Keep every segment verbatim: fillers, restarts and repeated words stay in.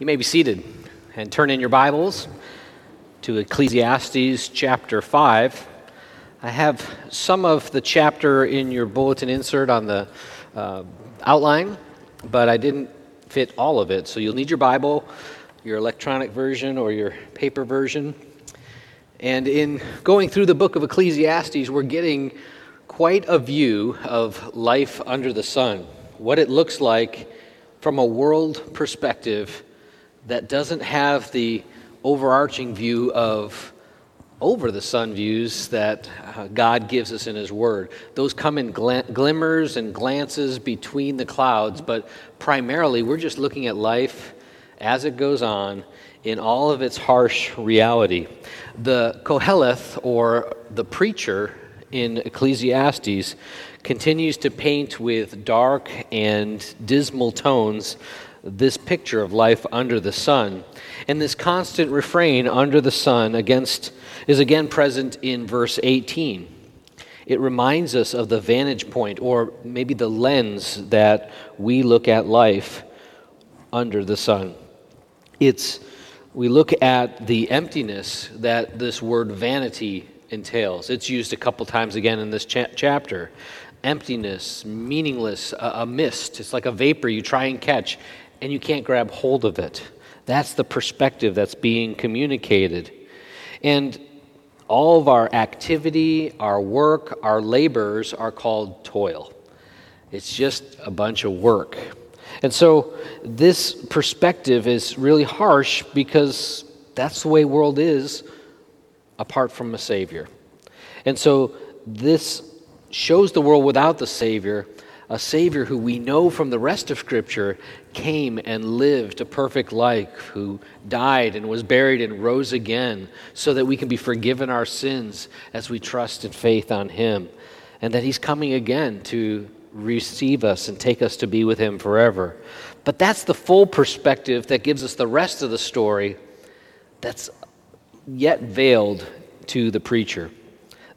You may be seated and turn in your Bibles to Ecclesiastes chapter five. I have some of the chapter in your bulletin insert on the uh, outline, but I didn't fit all of it. So you'll need your Bible, your electronic version or your paper version. And in going through the book of Ecclesiastes, we're getting quite a view of life under the sun, what it looks like from a world perspective that doesn't have the overarching view of over-the-sun views that uh, God gives us in His Word. Those come in gl- glimmers and glances between the clouds, but primarily we're just looking at life as it goes on in all of its harsh reality. The Koheleth, or the preacher in Ecclesiastes, continues to paint with dark and dismal tones this picture of life under the sun. And this constant refrain, under the sun, against is again present in verse eighteen. It reminds us of the vantage point, or maybe the lens that we look at life under the sun. It's we look at the emptiness that this word vanity entails. It's used a couple times again in this cha- chapter. Emptiness, meaningless, a-, a mist. It's like a vapor you try and catch, and you can't grab hold of it. That's the perspective that's being communicated. And all of our activity, our work, our labors are called toil. It's just a bunch of work. And so this perspective is really harsh because that's the way the world is apart from a Savior. And so this shows the world without the Savior, a Savior who we know from the rest of Scripture came and lived a perfect life, who died and was buried and rose again so that we can be forgiven our sins as we trust in faith on Him, and that He's coming again to receive us and take us to be with Him forever. But that's the full perspective that gives us the rest of the story that's yet veiled to the preacher.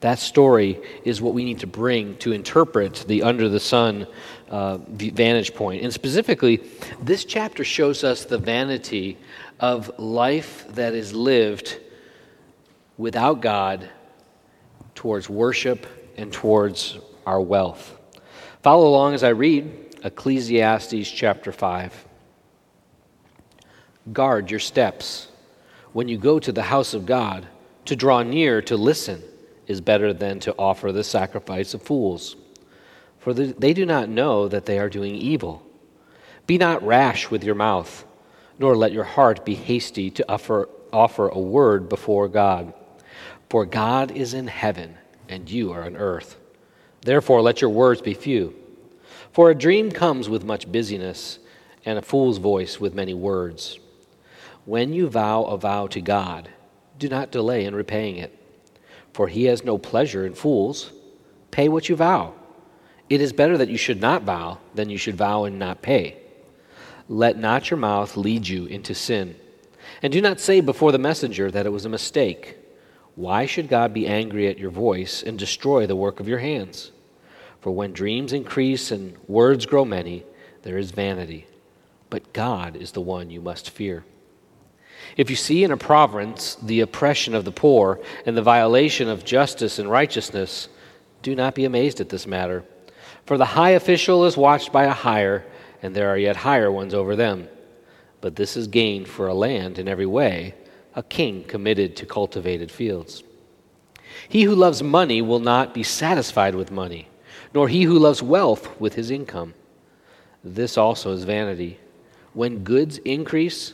That story is what we need to bring to interpret the under-the-sun uh, vantage point. And specifically, this chapter shows us the vanity of life that is lived without God towards worship and towards our wealth. Follow along as I read Ecclesiastes chapter five. Guard your steps when you go to the house of God. To draw near to listen is better than to offer the sacrifice of fools, for they do not know that they are doing evil. Be not rash with your mouth, nor let your heart be hasty to offer, offer a word before God, for God is in heaven and you are on earth. Therefore let your words be few, for a dream comes with much busyness, and a fool's voice with many words. When you vow a vow to God, do not delay in repaying it, for He has no pleasure in fools. Pay what you vow. It is better that you should not vow than you should vow and not pay. Let not your mouth lead you into sin, and do not say before the messenger that it was a mistake. Why should God be angry at your voice and destroy the work of your hands? For when dreams increase and words grow many, there is vanity. But God is the one you must fear. If you see in a province the oppression of the poor and the violation of justice and righteousness, do not be amazed at this matter. For the high official is watched by a higher, and there are yet higher ones over them. But this is gain for a land in every way, a king committed to cultivated fields. He who loves money will not be satisfied with money, nor he who loves wealth with his income. This also is vanity. When goods increase,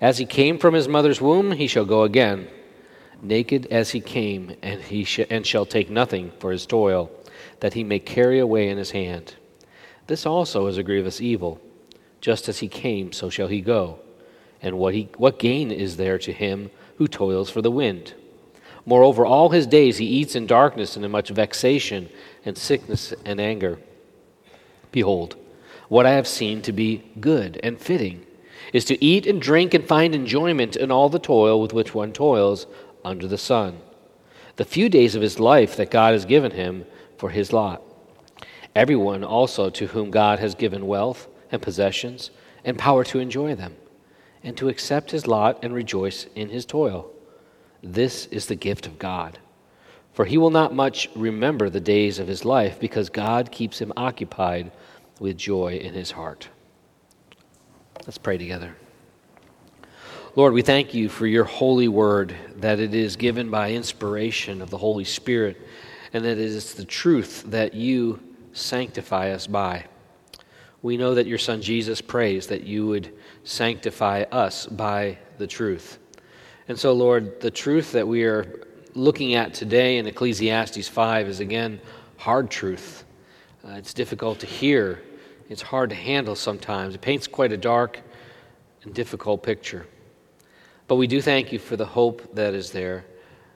As he came from his mother's womb, he shall go again. Naked as he came, and he sh- and shall take nothing for his toil, that he may carry away in his hand. This also is a grievous evil. Just as he came, so shall he go. and what he what gain is there to him who toils for the wind? Moreover, all his days he eats in darkness and in much vexation and sickness and anger. Behold, what I have seen to be good and fitting is to eat and drink and find enjoyment in all the toil with which one toils under the sun, the few days of his life that God has given him for his lot. Everyone also to whom God has given wealth and possessions and power to enjoy them, and to accept his lot and rejoice in his toil. This is the gift of God. For he will not much remember the days of his life, because God keeps him occupied with joy in his heart. Let's pray together. Lord, we thank you for your holy word, that it is given by inspiration of the Holy Spirit, and that it is the truth that you sanctify us by. We know that your Son Jesus prays that you would sanctify us by the truth. And so, Lord, the truth that we are looking at today in Ecclesiastes five is, again, hard truth. Uh, it's difficult to hear. It's hard to handle sometimes. It paints quite a dark and difficult picture. But we do thank you for the hope that is there.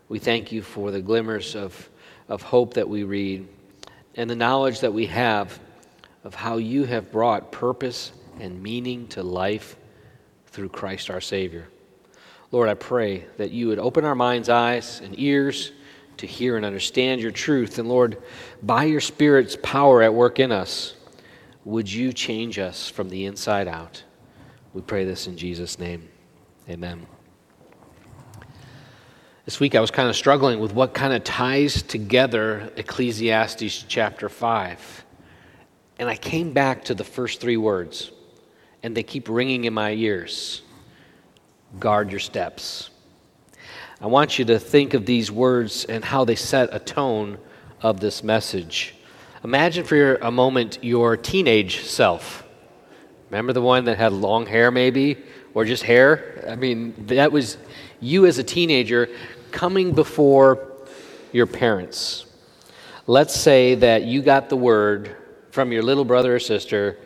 We thank you for the glimmers of, of hope that we read and the knowledge that we have of how you have brought purpose and meaning to life through Christ our Savior. Lord, I pray that you would open our minds, eyes, and ears to hear and understand your truth. And Lord, by your Spirit's power at work in us, would you change us from the inside out? We pray this in Jesus' name. Amen. This week I was kind of struggling with what kind of ties together Ecclesiastes chapter five. And I came back to the first three words, and they keep ringing in my ears. Guard your steps. I want you to think of these words and how they set a tone of this message. Imagine for a moment your teenage self. Remember the one that had long hair maybe, or just hair? I mean, that was you as a teenager coming before your parents. Let's say that you got the word from your little brother or sister,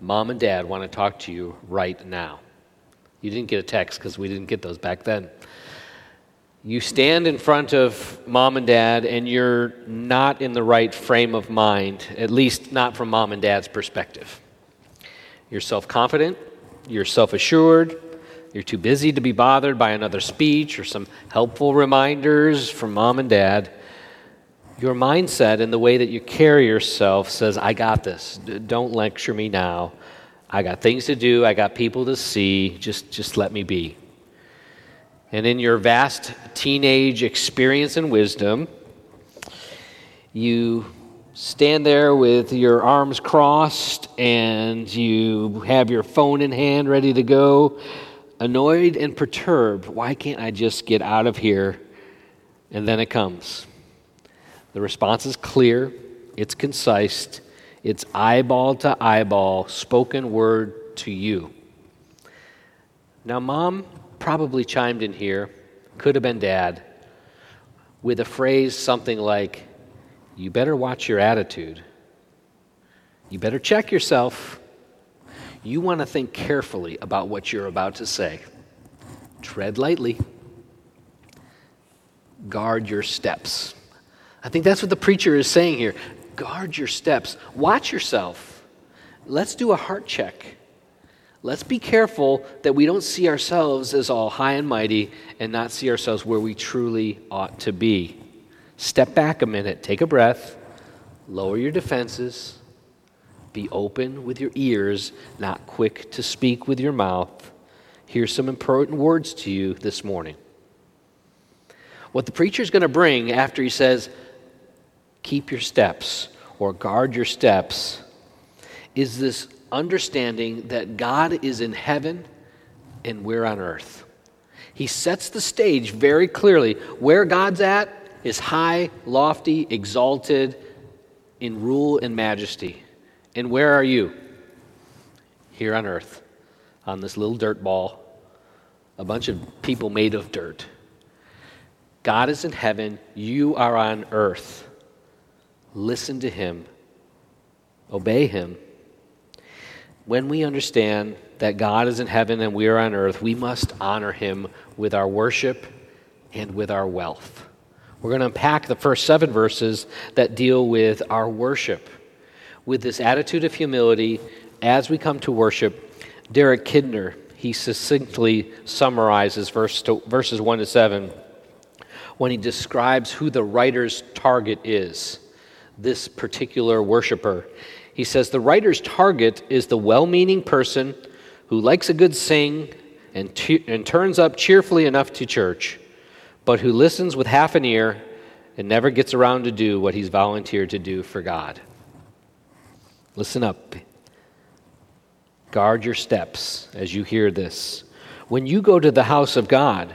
Mom and Dad want to talk to you right now. You didn't get a text because we didn't get those back then. You stand in front of Mom and Dad and you're not in the right frame of mind, at least not from Mom and Dad's perspective. You're self-confident, you're self-assured, you're too busy to be bothered by another speech or some helpful reminders from Mom and Dad. Your mindset and the way that you carry yourself says, I got this, don't lecture me now. I got things to do, I got people to see, just, just let me be. And in your vast teenage experience and wisdom, you stand there with your arms crossed and you have your phone in hand ready to go, annoyed and perturbed. Why can't I just get out of here? And then it comes. The response is clear, it's concise, it's eyeball to eyeball, spoken word to you. Now, Mom probably chimed in here, could have been Dad, with a phrase something like, you better watch your attitude. You better check yourself. You want to think carefully about what you're about to say. Tread lightly. Guard your steps. I think that's what the preacher is saying here. Guard your steps. Watch yourself. Let's do a heart check. Let's be careful that we don't see ourselves as all high and mighty and not see ourselves where we truly ought to be. Step back a minute. Take a breath. Lower your defenses. Be open with your ears, not quick to speak with your mouth. Here's some important words to you this morning. What the preacher's going to bring after he says, keep your steps or guard your steps, is this understanding that God is in heaven and we're on earth. He sets the stage very clearly. Where God's at is high, lofty, exalted in rule and majesty. And where are you? Here on earth, on this little dirt ball, a bunch of people made of dirt. God is in heaven, you are on earth. Listen to him. Obey him. When we understand that God is in heaven and we are on earth, we must honor him with our worship and with our wealth. We're going to unpack the first seven verses that deal with our worship. With this attitude of humility, as we come to worship, Derek Kidner, he succinctly summarizes verse to, verses one to seven when he describes who the writer's target is, this particular worshiper. He says, the writer's target is the well-meaning person who likes a good sing and, t- and turns up cheerfully enough to church, but who listens with half an ear and never gets around to do what he's volunteered to do for God. Listen up. Guard your steps as you hear this. When you go to the house of God,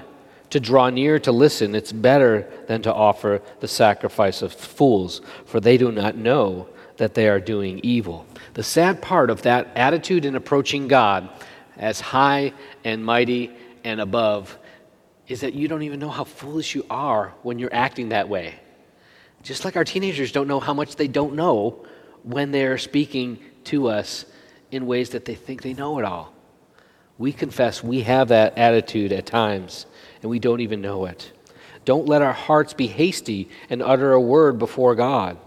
to draw near to listen, it's better than to offer the sacrifice of fools, for they do not know that they are doing evil. The sad part of that attitude in approaching God as high and mighty and above is that you don't even know how foolish you are when you're acting that way. Just like our teenagers don't know how much they don't know when they're speaking to us in ways that they think they know it all. We confess we have that attitude at times, and we don't even know it. Don't let our hearts be hasty and utter a word before God.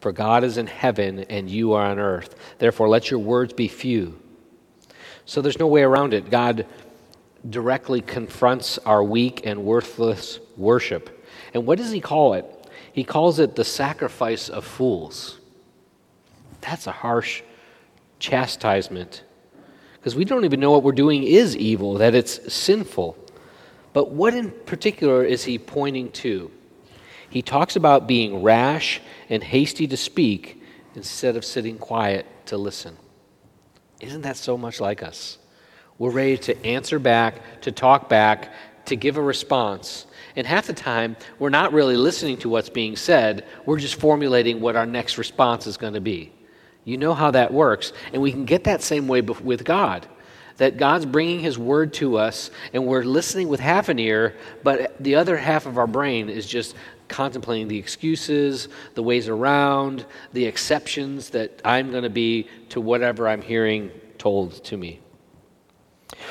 For God is in heaven and you are on earth. Therefore, let your words be few. So there's no way around it. God directly confronts our weak and worthless worship. And what does he call it? He calls it the sacrifice of fools. That's a harsh chastisement, because we don't even know what we're doing is evil, that it's sinful. But what in particular is he pointing to? He talks about being rash and hasty to speak instead of sitting quiet to listen. Isn't that so much like us? We're ready to answer back, to talk back, to give a response. And half the time, we're not really listening to what's being said. We're just formulating what our next response is going to be. You know how that works. And we can get that same way with God, that God's bringing his word to us, and we're listening with half an ear, but the other half of our brain is just contemplating the excuses, the ways around, the exceptions that I'm going to be to whatever I'm hearing told to me.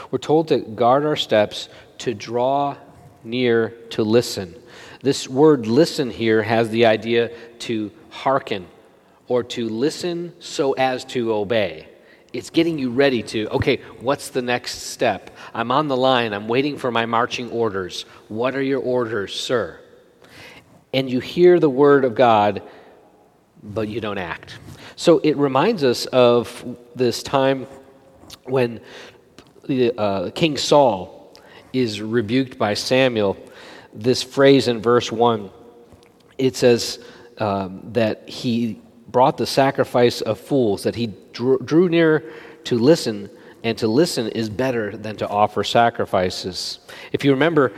We're told to guard our steps, to draw near, to listen. This word listen here has the idea to hearken, or to listen so as to obey. It's getting you ready to, okay, what's the next step? I'm on the line. I'm waiting for my marching orders. What are your orders, sir? And you hear the word of God, but you don't act. So it reminds us of this time when uh, King Saul is rebuked by Samuel. This phrase in verse one, it says um, that he brought the sacrifice of fools, that he drew, drew near to listen, and to listen is better than to offer sacrifices. If you remember,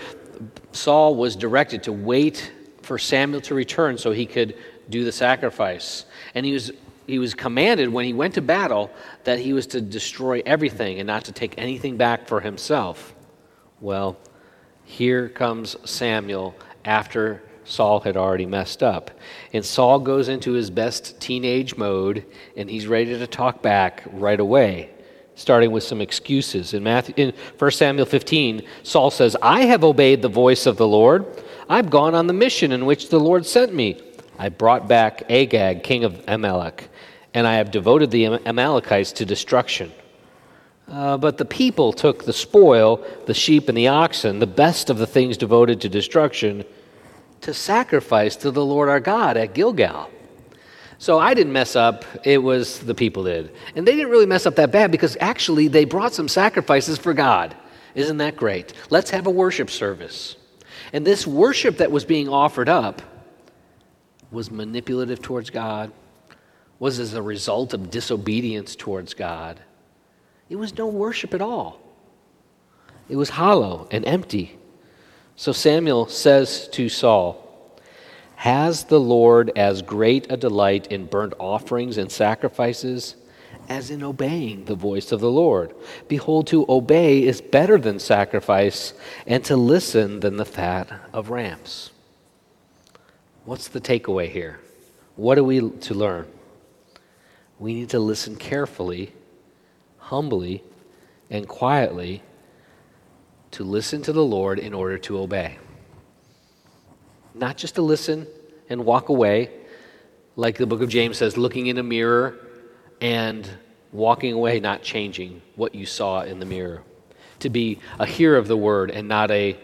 Saul was directed to wait for Samuel to return so he could do the sacrifice. And he was he was commanded when he went to battle that he was to destroy everything and not to take anything back for himself. Well, here comes Samuel after Saul had already messed up. And Saul goes into his best teenage mode, and he's ready to talk back right away, starting with some excuses. In Matthew, in First Samuel fifteen, Saul says, I have obeyed the voice of the Lord. I've gone on the mission in which the Lord sent me. I brought back Agag, king of Amalek, and I have devoted the Amalekites to destruction. Uh, but the people took the spoil, the sheep and the oxen, the best of the things devoted to destruction, to sacrifice to the Lord our God at Gilgal. So I didn't mess up, it was the people did. And they didn't really mess up that bad, because actually they brought some sacrifices for God. Isn't that great? Let's have a worship service. And this worship that was being offered up was manipulative towards God, was as a result of disobedience towards God. It was no worship at all. It was hollow and empty. So Samuel says to Saul, has the Lord as great a delight in burnt offerings and sacrifices as in obeying the voice of the Lord? Behold, to obey is better than sacrifice, and to listen than the fat of rams. What's the takeaway here? What are we to learn? We need to listen carefully, humbly, and quietly to listen to the Lord in order to obey. Not just to listen and walk away, like the book of James says, looking in a mirror and walking away, not changing what you saw in the mirror. To be a hearer of the word and not a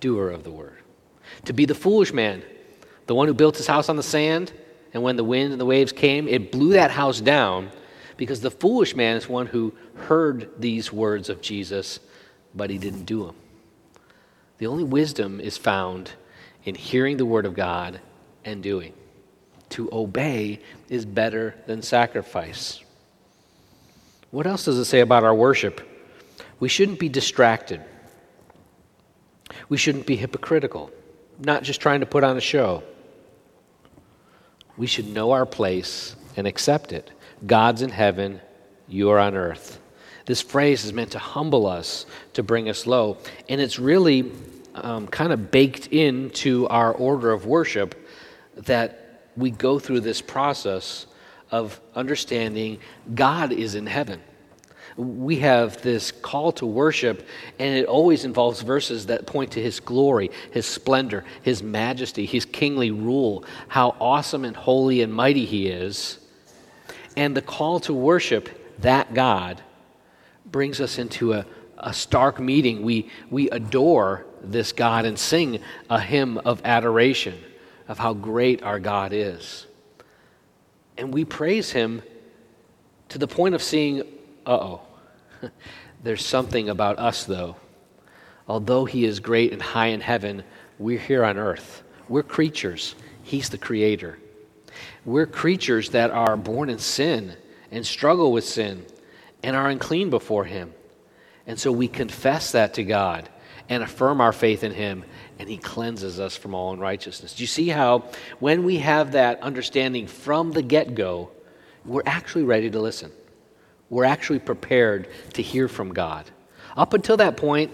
doer of the word. To be the foolish man, the one who built his house on the sand, and when the wind and the waves came, it blew that house down, because the foolish man is one who heard these words of Jesus, but he didn't do them. The only wisdom is found in hearing the word of God and doing. To obey is better than sacrifice. What else does it say about our worship? We shouldn't be distracted. We shouldn't be hypocritical, not just trying to put on a show. We should know our place and accept it. God's in heaven, you are on earth. This phrase is meant to humble us, to bring us low, and it's really um, kind of baked into our order of worship that we go through this process of understanding God is in heaven. We have this call to worship, and it always involves verses that point to his glory, his splendor, his majesty, his kingly rule, how awesome and holy and mighty he is. And the call to worship that God brings us into a, a stark meeting. We, we adore this God and sing a hymn of adoration of how great our God is. And we praise him to the point of seeing, uh-oh, there's something about us, though. Although he is great and high in heaven, we're here on earth. We're creatures. He's the creator. We're creatures that are born in sin and struggle with sin and are unclean before him. And so we confess that to God and affirm our faith in him, and he cleanses us from all unrighteousness. Do you see how when we have that understanding from the get-go, we're actually ready to listen? We're actually prepared to hear from God. Up until that point,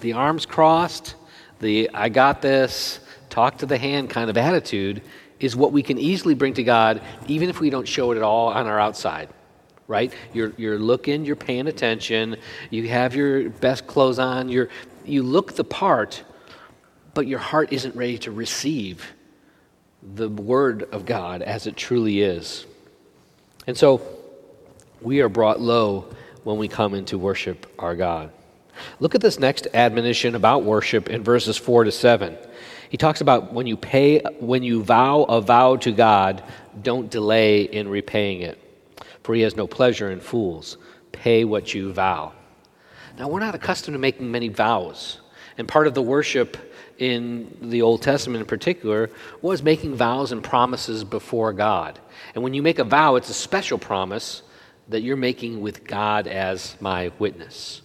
the arms crossed, the I got this, talk to the hand kind of attitude is what we can easily bring to God, even if we don't show it at all on our outside, right? You're you're looking, you're paying attention, you have your best clothes on, you're you look the part, but your heart isn't ready to receive the word of God as it truly is. And so we are brought low when we come into worship our God. Look at this next admonition about worship in verses four to seven. He talks about when you pay, when you vow a vow to God, don't delay in repaying it, for he has no pleasure in fools. Pay what you vow. Now, we're not accustomed to making many vows, and part of the worship in the Old Testament in particular was making vows and promises before God. And when you make a vow, it's a special promise that you're making with God as my witness.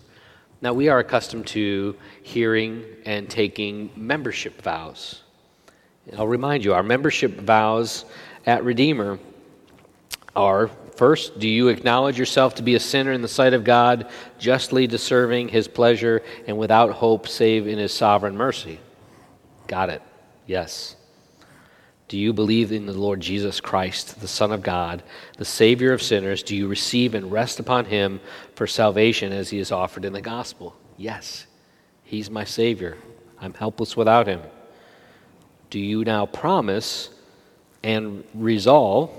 Now, we are accustomed to hearing and taking membership vows. And I'll remind you, our membership vows at Redeemer are, first, do you acknowledge yourself to be a sinner in the sight of God, justly deserving his pleasure, and without hope save in his sovereign mercy? Got it. Yes. Do you believe in the Lord Jesus Christ, the Son of God, the Savior of sinners? Do you receive and rest upon him for salvation as he is offered in the gospel? Yes, he's my Savior. I'm helpless without him. Do you now promise and resolve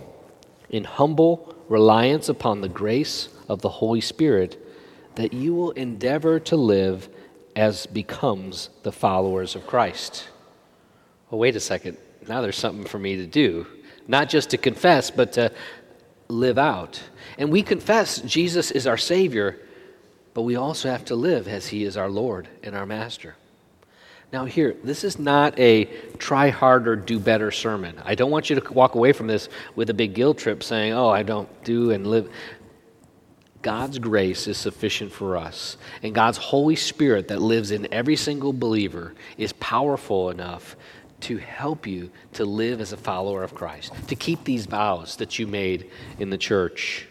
in humble reliance upon the grace of the Holy Spirit that you will endeavor to live as becomes the followers of Christ? Well, wait a second. Now there's something for me to do, not just to confess, but to live out. And we confess Jesus is our Savior, but we also have to live as he is our Lord and our Master. Now here, this is not a try harder, do better sermon. I don't want you to walk away from this with a big guilt trip saying, oh, I don't do and live. God's grace is sufficient for us, and God's Holy Spirit that lives in every single believer is powerful enough to help you to live as a follower of Christ, to keep these vows that you made in the church.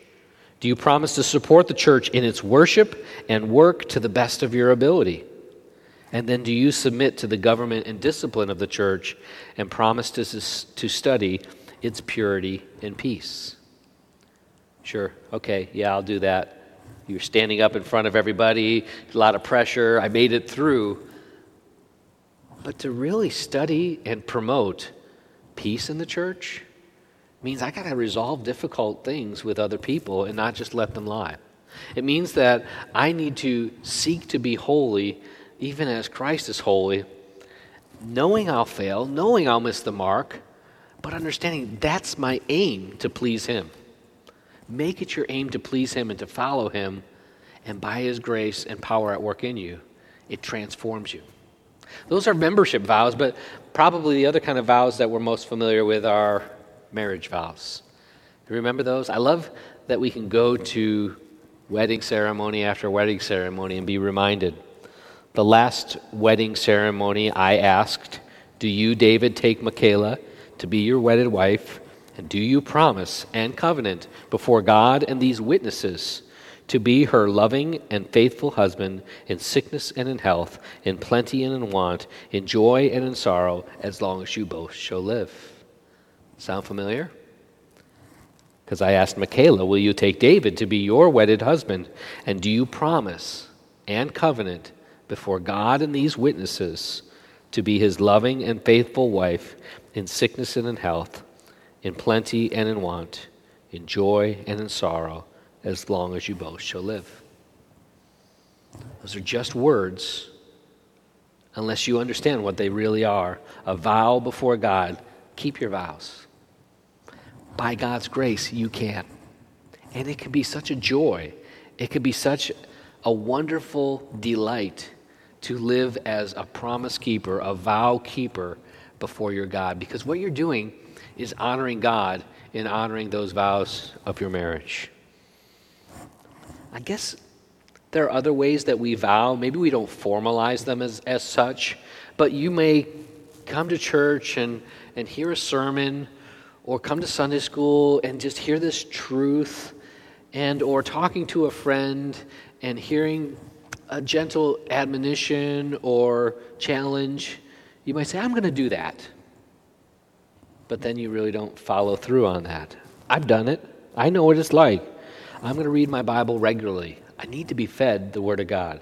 Do you promise to support the church in its worship and work to the best of your ability? And then do you submit to the government and discipline of the church and promise to, to study its purity and peace? Sure, okay, yeah, I'll do that. You're standing up in front of everybody, a lot of pressure. I made it through. But to really study and promote peace in the church means I got to resolve difficult things with other people and not just let them lie. It means that I need to seek to be holy, even as Christ is holy, knowing I'll fail, knowing I'll miss the mark, but understanding that's my aim, to please Him. Make it your aim to please Him and to follow Him, and by His grace and power at work in you, it transforms you. Those are membership vows, but probably the other kind of vows that we're most familiar with are marriage vows. You remember those? I love that we can go to wedding ceremony after wedding ceremony and be reminded. The last wedding ceremony, I asked, "Do you, David, take Michaela to be your wedded wife? And do you promise and covenant before God and these witnesses to be her loving and faithful husband in sickness and in health, in plenty and in want, in joy and in sorrow, as long as you both shall live?" Sound familiar? Because I asked Michaela, "Will you take David to be your wedded husband? And do you promise and covenant before God and these witnesses to be his loving and faithful wife in sickness and in health, in plenty and in want, in joy and in sorrow, as long as you both shall live?" Those are just words, unless you understand what they really are. A vow before God. Keep your vows. By God's grace, you can. And it can be such a joy. It can be such a wonderful delight to live as a promise keeper, a vow keeper before your God. Because what you're doing is honoring God in honoring those vows of your marriage. I guess there are other ways that we vow. Maybe we don't formalize them as, as such, but you may come to church and, and hear a sermon, or come to Sunday school and just hear this truth, and or talking to a friend and hearing a gentle admonition or challenge. You might say, "I'm going to do that." But then you really don't follow through on that. I've done it. I know what it's like. I'm going to read my Bible regularly. I need to be fed the Word of God.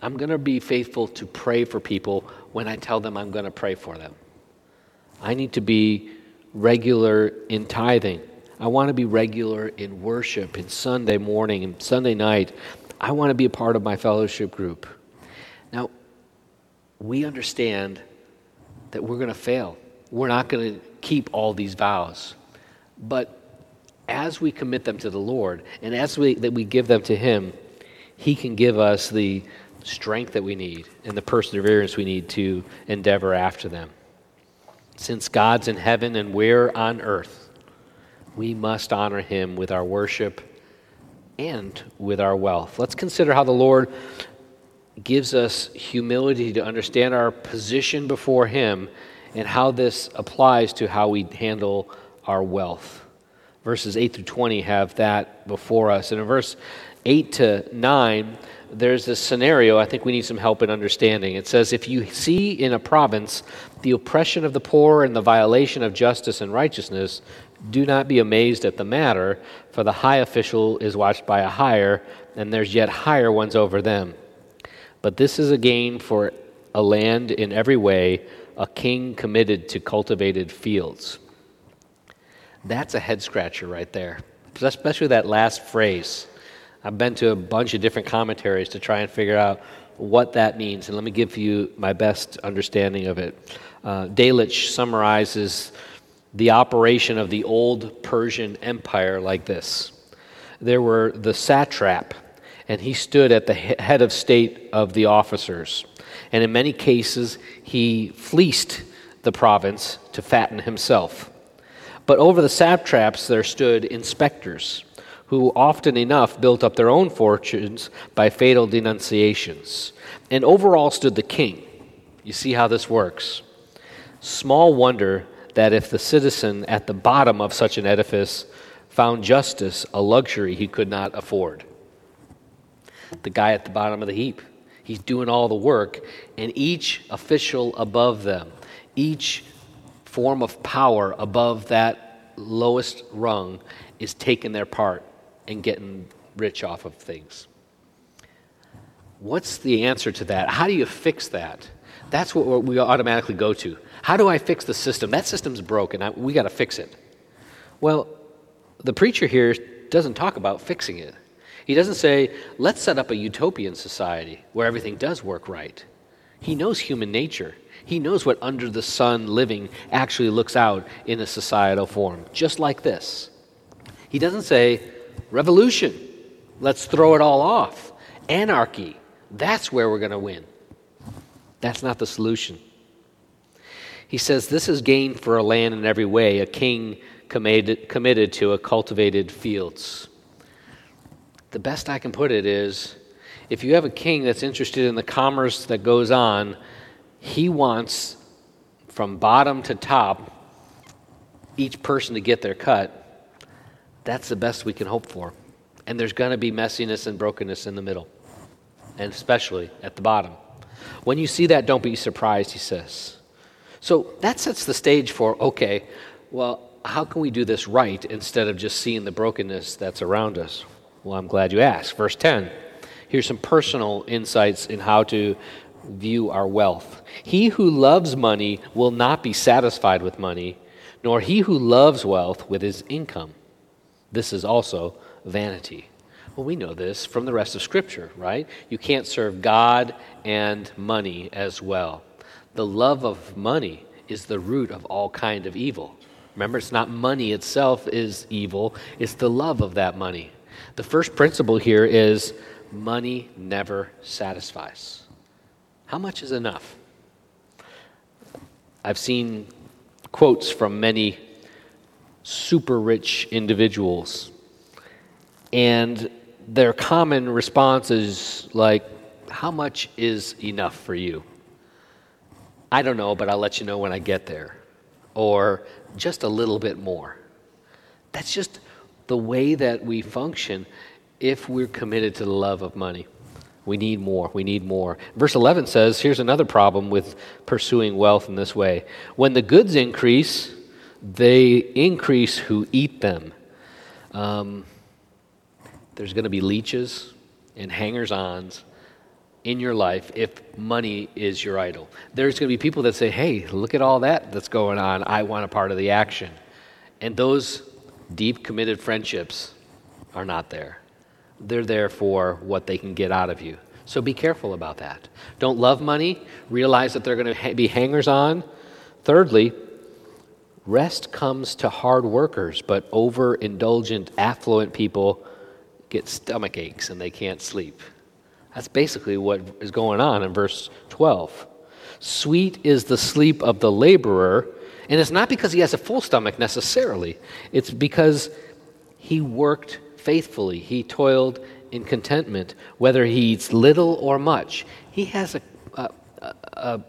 I'm going to be faithful to pray for people when I tell them I'm going to pray for them. I need to be regular in tithing. I want to be regular in worship, in Sunday morning, and Sunday night. I want to be a part of my fellowship group. Now, we understand that we're going to fail. We're not going to keep all these vows. But as we commit them to the Lord, and as we that we give them to Him, He can give us the strength that we need and the perseverance we need to endeavor after them. Since God's in heaven and we're on earth, we must honor Him with our worship and with our wealth. Let's consider how the Lord gives us humility to understand our position before Him, and how this applies to how we handle our wealth. Verses eight through twenty have that before us. And in verse eight to nine, there's this scenario I think we need some help in understanding. It says, "If you see in a province the oppression of the poor and the violation of justice and righteousness, do not be amazed at the matter, for the high official is watched by a higher, and there's yet higher ones over them. But this is a gain for a land in every way, a king committed to cultivated fields." That's a head-scratcher right there, especially that last phrase. I've been to a bunch of different commentaries to try and figure out what that means, and let me give you my best understanding of it. Uh, Dalich summarizes the operation of the old Persian Empire like this. There were the satrap, and he stood at the head of state of the officers. And in many cases, he fleeced the province to fatten himself. But over the satraps, there stood inspectors, who often enough built up their own fortunes by fatal denunciations. And overall stood the king. You see how this works. Small wonder that if the citizen at the bottom of such an edifice found justice a luxury he could not afford. The guy at the bottom of the heap. He's doing all the work, and each official above them, each form of power above that lowest rung, is taking their part and getting rich off of things. what's the answer to that? How do you fix that? That's what we automatically go to. How do I fix the system? That system's broken. I, we got to fix it. Well, the preacher here doesn't talk about fixing it. He doesn't say, let's set up a utopian society where everything does work right. He knows human nature. He knows what under the sun living actually looks out in a societal form, just like this. He doesn't say, revolution, let's throw it all off. Anarchy, that's where we're going to win. That's not the solution. He says, this is gain for a land in every way, a king committed, committed to a cultivated fields. The best I can put it is, if you have a king that's interested in the commerce that goes on, he wants from bottom to top each person to get their cut. That's the best we can hope for. And there's going to be messiness and brokenness in the middle, and especially at the bottom. When you see that, don't be surprised, he says. So that sets the stage for, okay, well, how can we do this right instead of just seeing the brokenness that's around us? Well, I'm glad you asked. Verse ten, here's some personal insights in how to view our wealth. He who loves money will not be satisfied with money, nor he who loves wealth with his income. This is also vanity. Well, we know this from the rest of Scripture, right? You can't serve God and money as well. The love of money is the root of all kind of evil. Remember, it's not money itself is evil. It's the love of that money. The first principle here is money never satisfies. How much is enough? I've seen quotes from many super rich individuals, and their common response is like, how much is enough for you? I don't know, but I'll let you know when I get there. Or just a little bit more. That's just the way that we function if we're committed to the love of money. We need more. We need more. Verse eleven says, here's another problem with pursuing wealth in this way. When the goods increase, they increase who eat them. Um, there's going to be leeches and hangers-ons in your life if money is your idol. There's going to be people that say, hey, look at all that that's going on. I want a part of the action. And those deep, committed friendships are not there. They're there for what they can get out of you. So be careful about that. Don't love money. Realize that they're going to be hangers-on. Thirdly, rest comes to hard workers, but overindulgent, affluent people get stomach aches and they can't sleep. That's basically what is going on in verse twelve. Sweet is the sleep of the laborer, and it's not because he has a full stomach necessarily. It's because he worked faithfully, he toiled in contentment, whether he eats little or much. He has a, a, a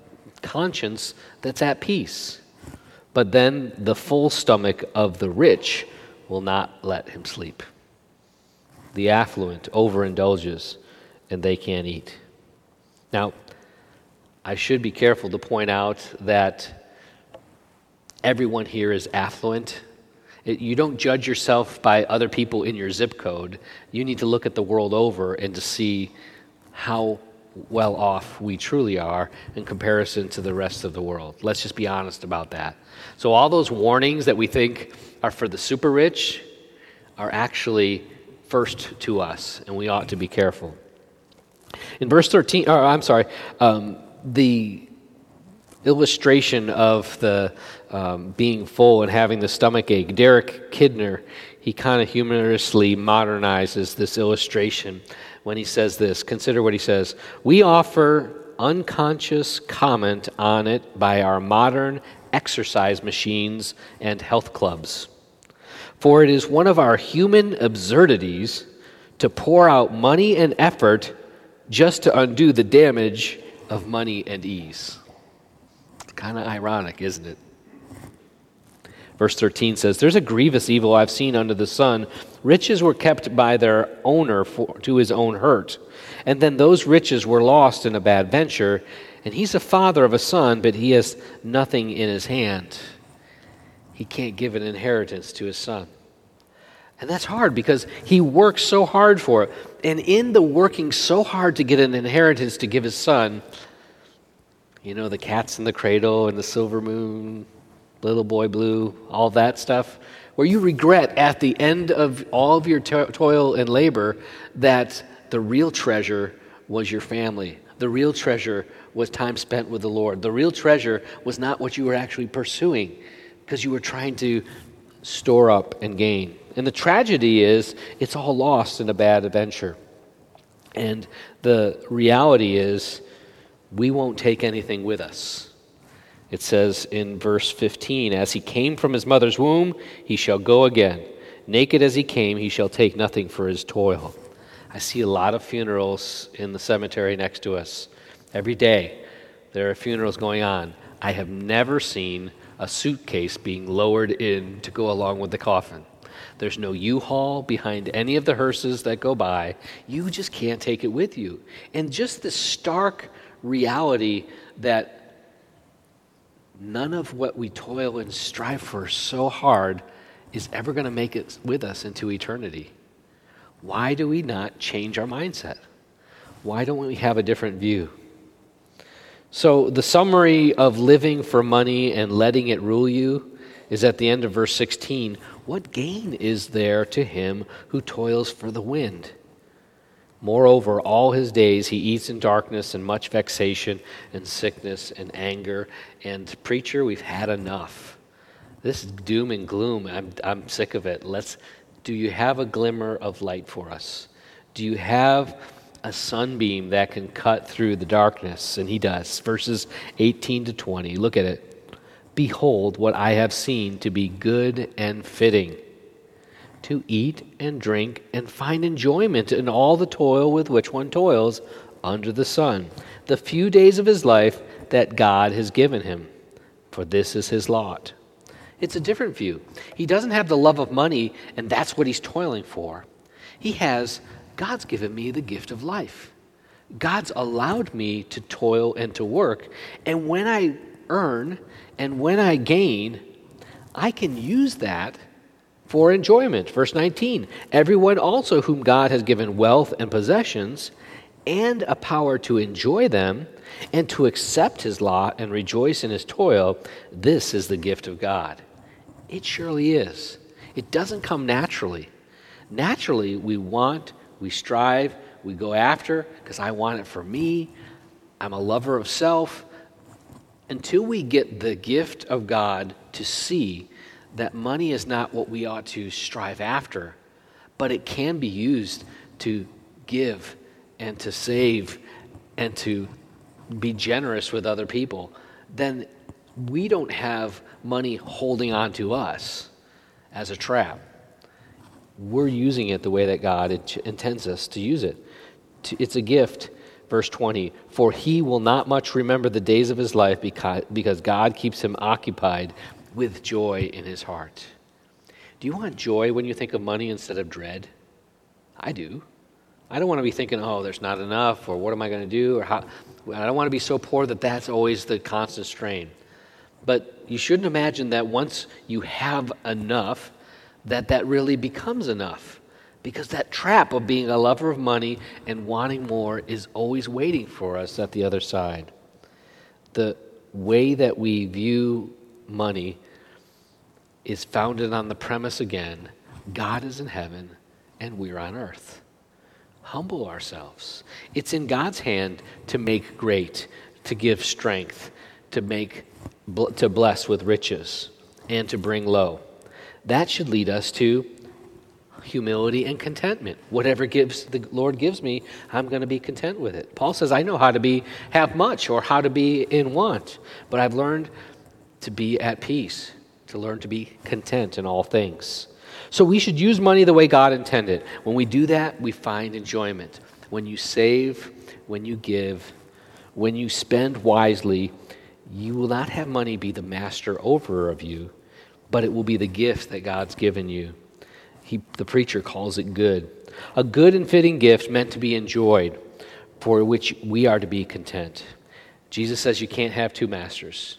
conscience that's at peace. But then the full stomach of the rich will not let him sleep. The affluent overindulges, and they can't eat. Now, I should be careful to point out that everyone here is affluent. You don't judge yourself by other people in your zip code. You need to look at the world over and to see how well off we truly are in comparison to the rest of the world. Let's just be honest about that. So all those warnings that we think are for the super rich are actually first to us, and we ought to be careful. In verse thirteen, or I'm sorry, um, the illustration of the um, being full and having the stomach ache. Derek Kidner, he kind of humorously modernizes this illustration when he says this. Consider what he says. We offer unconscious comment on it by our modern exercise machines and health clubs. For it is one of our human absurdities to pour out money and effort just to undo the damage of money and ease. Kind of ironic, isn't it? Verse thirteen says, there's a grievous evil I've seen under the sun. Riches were kept by their owner for, to his own hurt. And then those riches were lost in a bad venture. And he's a father of a son, but he has nothing in his hand. He can't give an inheritance to his son. And that's hard because he works so hard for it. And in the working so hard to get an inheritance to give his son, you know, the cats in the cradle and the silver moon, little boy blue, all that stuff, where you regret at the end of all of your to- toil and labor that the real treasure was your family. The real treasure was time spent with the Lord. The real treasure was not what you were actually pursuing because you were trying to store up and gain. And the tragedy is it's all lost in a bad adventure. And the reality is we won't take anything with us. It says in verse fifteen, as he came from his mother's womb, he shall go again. Naked as he came, he shall take nothing for his toil. I see a lot of funerals in the cemetery next to us. Every day there are funerals going on. I have never seen a suitcase being lowered in to go along with the coffin. There's no U-Haul behind any of the hearses that go by. You just can't take it with you. And just the stark reality that none of what we toil and strive for so hard is ever going to make it with us into eternity. Why do we not change our mindset? Why don't we have a different view? So the summary of living for money and letting it rule you is at the end of verse sixteen. What gain is there to him who toils for the wind? Moreover, all his days he eats in darkness and much vexation and sickness and anger. And preacher, we've had enough. This is doom and gloom. I'm I'm sick of it. Let's. Do you have a glimmer of light for us? Do you have a sunbeam that can cut through the darkness? And he does. Verses eighteen to twenty. Look at it. Behold, what I have seen to be good and fitting, to eat and drink and find enjoyment in all the toil with which one toils under the sun, the few days of his life that God has given him, for this is his lot. It's a different view. He doesn't have the love of money, and that's what he's toiling for. He has, God's given me the gift of life. God's allowed me to toil and to work, and when I earn and when I gain, I can use that for enjoyment. Verse nineteen, everyone also whom God has given wealth and possessions and a power to enjoy them and to accept his lot and rejoice in his toil, this is the gift of God. It surely is. It doesn't come naturally. Naturally, we want, we strive, we go after because I want it for me. I'm a lover of self. Until we get the gift of God to see that money is not what we ought to strive after, but it can be used to give and to save and to be generous with other people, then we don't have money holding on to us as a trap. We're using it the way that God intends us to use it. It's a gift. Verse twenty, for he will not much remember the days of his life because God keeps him occupied with joy in his heart. Do you want joy when you think of money instead of dread? I do. I don't want to be thinking, oh, there's not enough, or what am I going to do? Or how? I don't want to be so poor that that's always the constant strain. But you shouldn't imagine that once you have enough, that that really becomes enough. Because that trap of being a lover of money and wanting more is always waiting for us at the other side. The way that we view money is founded on the premise again, God is in heaven and we're on earth. Humble ourselves. It's in God's hand to make great, to give strength, to make to bless with riches, and to bring low. That should lead us to humility and contentment. Whatever gives the Lord gives me, I'm going to be content with it. Paul says, I know how to be have much or how to be in want, but I've learned to be at peace, to learn to be content in all things. So we should use money the way God intended. When we do that, we find enjoyment. When you save, when you give, when you spend wisely, you will not have money be the master over of you, but it will be the gift that God's given you. He, the preacher calls it good. A good and fitting gift meant to be enjoyed, for which we are to be content. Jesus says you can't have two masters.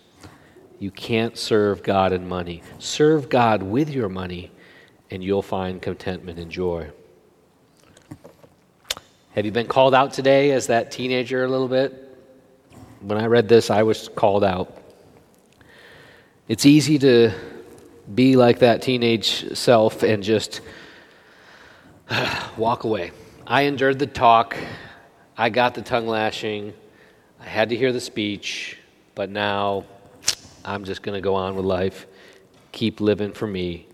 You can't serve God and money. Serve God with your money and you'll find contentment and joy. Have you been called out today as that teenager a little bit? When I read this, I was called out. It's easy to be like that teenage self and just walk away. I endured the talk. I got the tongue lashing. I had to hear the speech. But now I'm just going to go on with life. Keep living for me.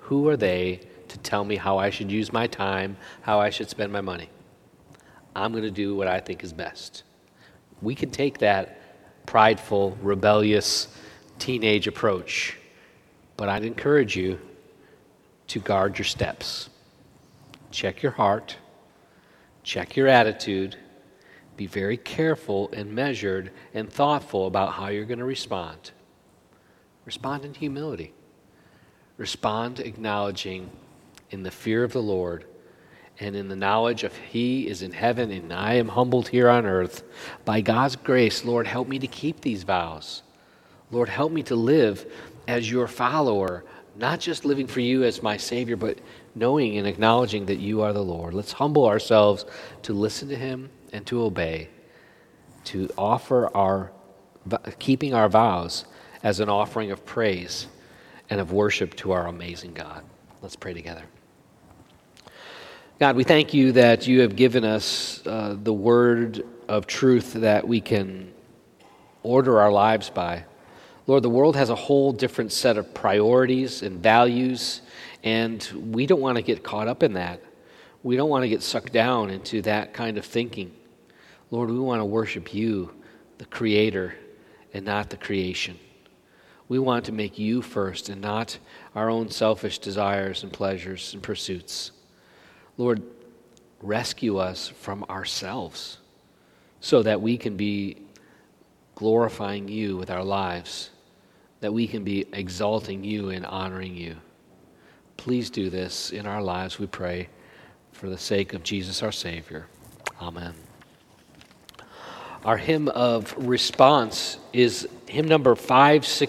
Who are they to tell me how I should use my time, how I should spend my money? I'm going to do what I think is best. We can take that prideful, rebellious teenage approach, but I'd encourage you to guard your steps. Check your heart. Check your attitude. Be very careful and measured and thoughtful about how you're going to respond. Respond in humility. Respond acknowledging in the fear of the Lord and in the knowledge of He is in heaven and I am humbled here on earth. By God's grace, Lord, help me to keep these vows. Lord, help me to live as your follower, not just living for you as my Savior, but knowing and acknowledging that you are the Lord. Let's humble ourselves to listen to Him and to obey, to offer our, keeping our vows as an offering of praise and of worship to our amazing God. Let's pray together. God, we thank you that you have given us uh, the word of truth that we can order our lives by. Lord, the world has a whole different set of priorities and values, and we don't want to get caught up in that. We don't want to get sucked down into that kind of thinking. Lord, we want to worship you, the Creator, and not the creation. We want to make you first and not our own selfish desires and pleasures and pursuits. Lord, rescue us from ourselves so that we can be glorifying you with our lives, that we can be exalting you and honoring you. Please do this in our lives, we pray, for the sake of Jesus our Savior. Amen. Our hymn of response is hymn number five sixty-one.